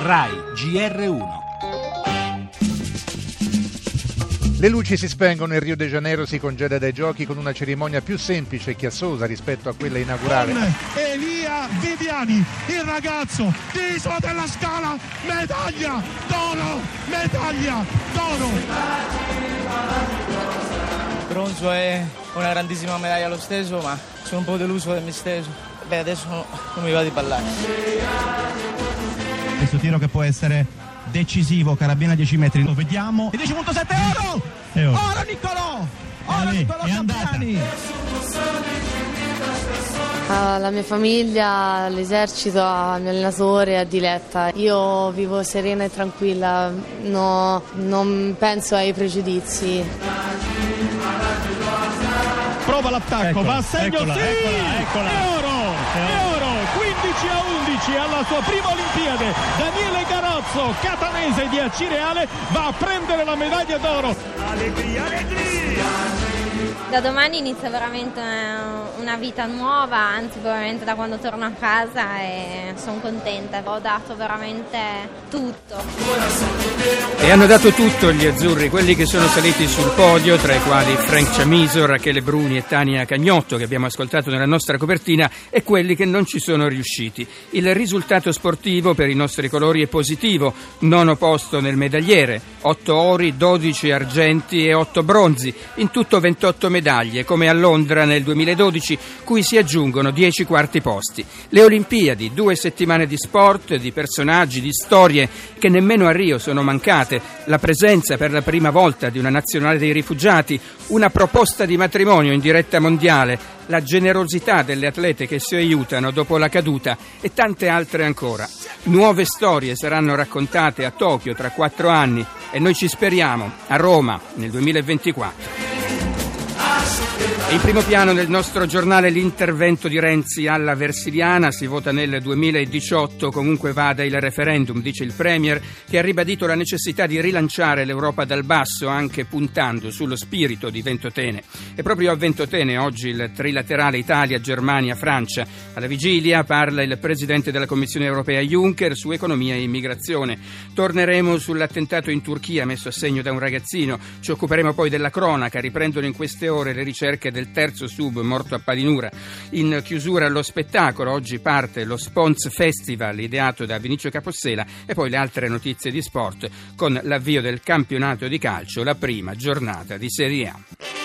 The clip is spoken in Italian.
RAI GR1. Le luci si spengono e Rio de Janeiro si congeda dai giochi con una cerimonia più semplice e chiassosa rispetto a quella inaugurale. Elia Viviani, il ragazzo di Isola della Scala, medaglia d'oro, medaglia d'oro. Bronzo è una grandissima medaglia lo stesso, ma sono un po' deluso da me stesso. Beh, adesso non mi va di ballare. Questo tiro che può essere decisivo, carabina a 10 metri, lo vediamo. 10.7 euro! Oro Niccolò! Oro Niccolò Campriani! Alla mia famiglia, all'esercito, al mio allenatore, a Diletta. Io vivo serena e tranquilla, no, non penso ai pregiudizi. Prova l'attacco, va a segno, sì! Eccola. Euro, 15-11 alla sua prima Olimpiade. Daniele Garozzo, catanese di Acireale, va a prendere la medaglia d'oro. Allegria! Da domani inizia veramente una vita nuova, anzi veramente da quando torno a casa e sono contenta, ho dato veramente tutto. E hanno dato tutto gli azzurri, quelli che sono saliti sul podio, tra i quali Frank Ciamiso, Rachele Bruni e Tania Cagnotto, che abbiamo ascoltato nella nostra copertina, e quelli che non ci sono riusciti. Il risultato sportivo per i nostri colori è positivo, 9° posto nel medagliere, 8 ori, 12 argenti e 8 bronzi, in tutto 28 medaglie, come a Londra nel 2012, cui si aggiungono 10 quarti posti. Le Olimpiadi, 2 settimane di sport, di personaggi, di storie che nemmeno a Rio sono mancate, la presenza per la prima volta di una nazionale dei rifugiati, una proposta di matrimonio in diretta mondiale, la generosità delle atlete che si aiutano dopo la caduta e tante altre ancora. Nuove storie saranno raccontate a Tokyo tra 4 anni e noi ci speriamo a Roma nel 2024. In primo piano del nostro giornale l'intervento di Renzi alla Versiliana, si vota nel 2018, comunque vada il referendum, dice il Premier, che ha ribadito la necessità di rilanciare l'Europa dal basso, anche puntando sullo spirito di Ventotene. E proprio a Ventotene oggi il trilaterale Italia-Germania-Francia. Alla vigilia parla il Presidente della Commissione Europea Juncker su economia e immigrazione. Torneremo sull'attentato in Turchia messo a segno da un ragazzino, ci occuperemo poi della cronaca, riprendono in queste ore le ricerche del terzo sub morto a Palinura. In chiusura lo spettacolo, oggi parte lo Spons Festival ideato da Vinicio Capossela e poi le altre notizie di sport con l'avvio del campionato di calcio, la prima giornata di Serie A.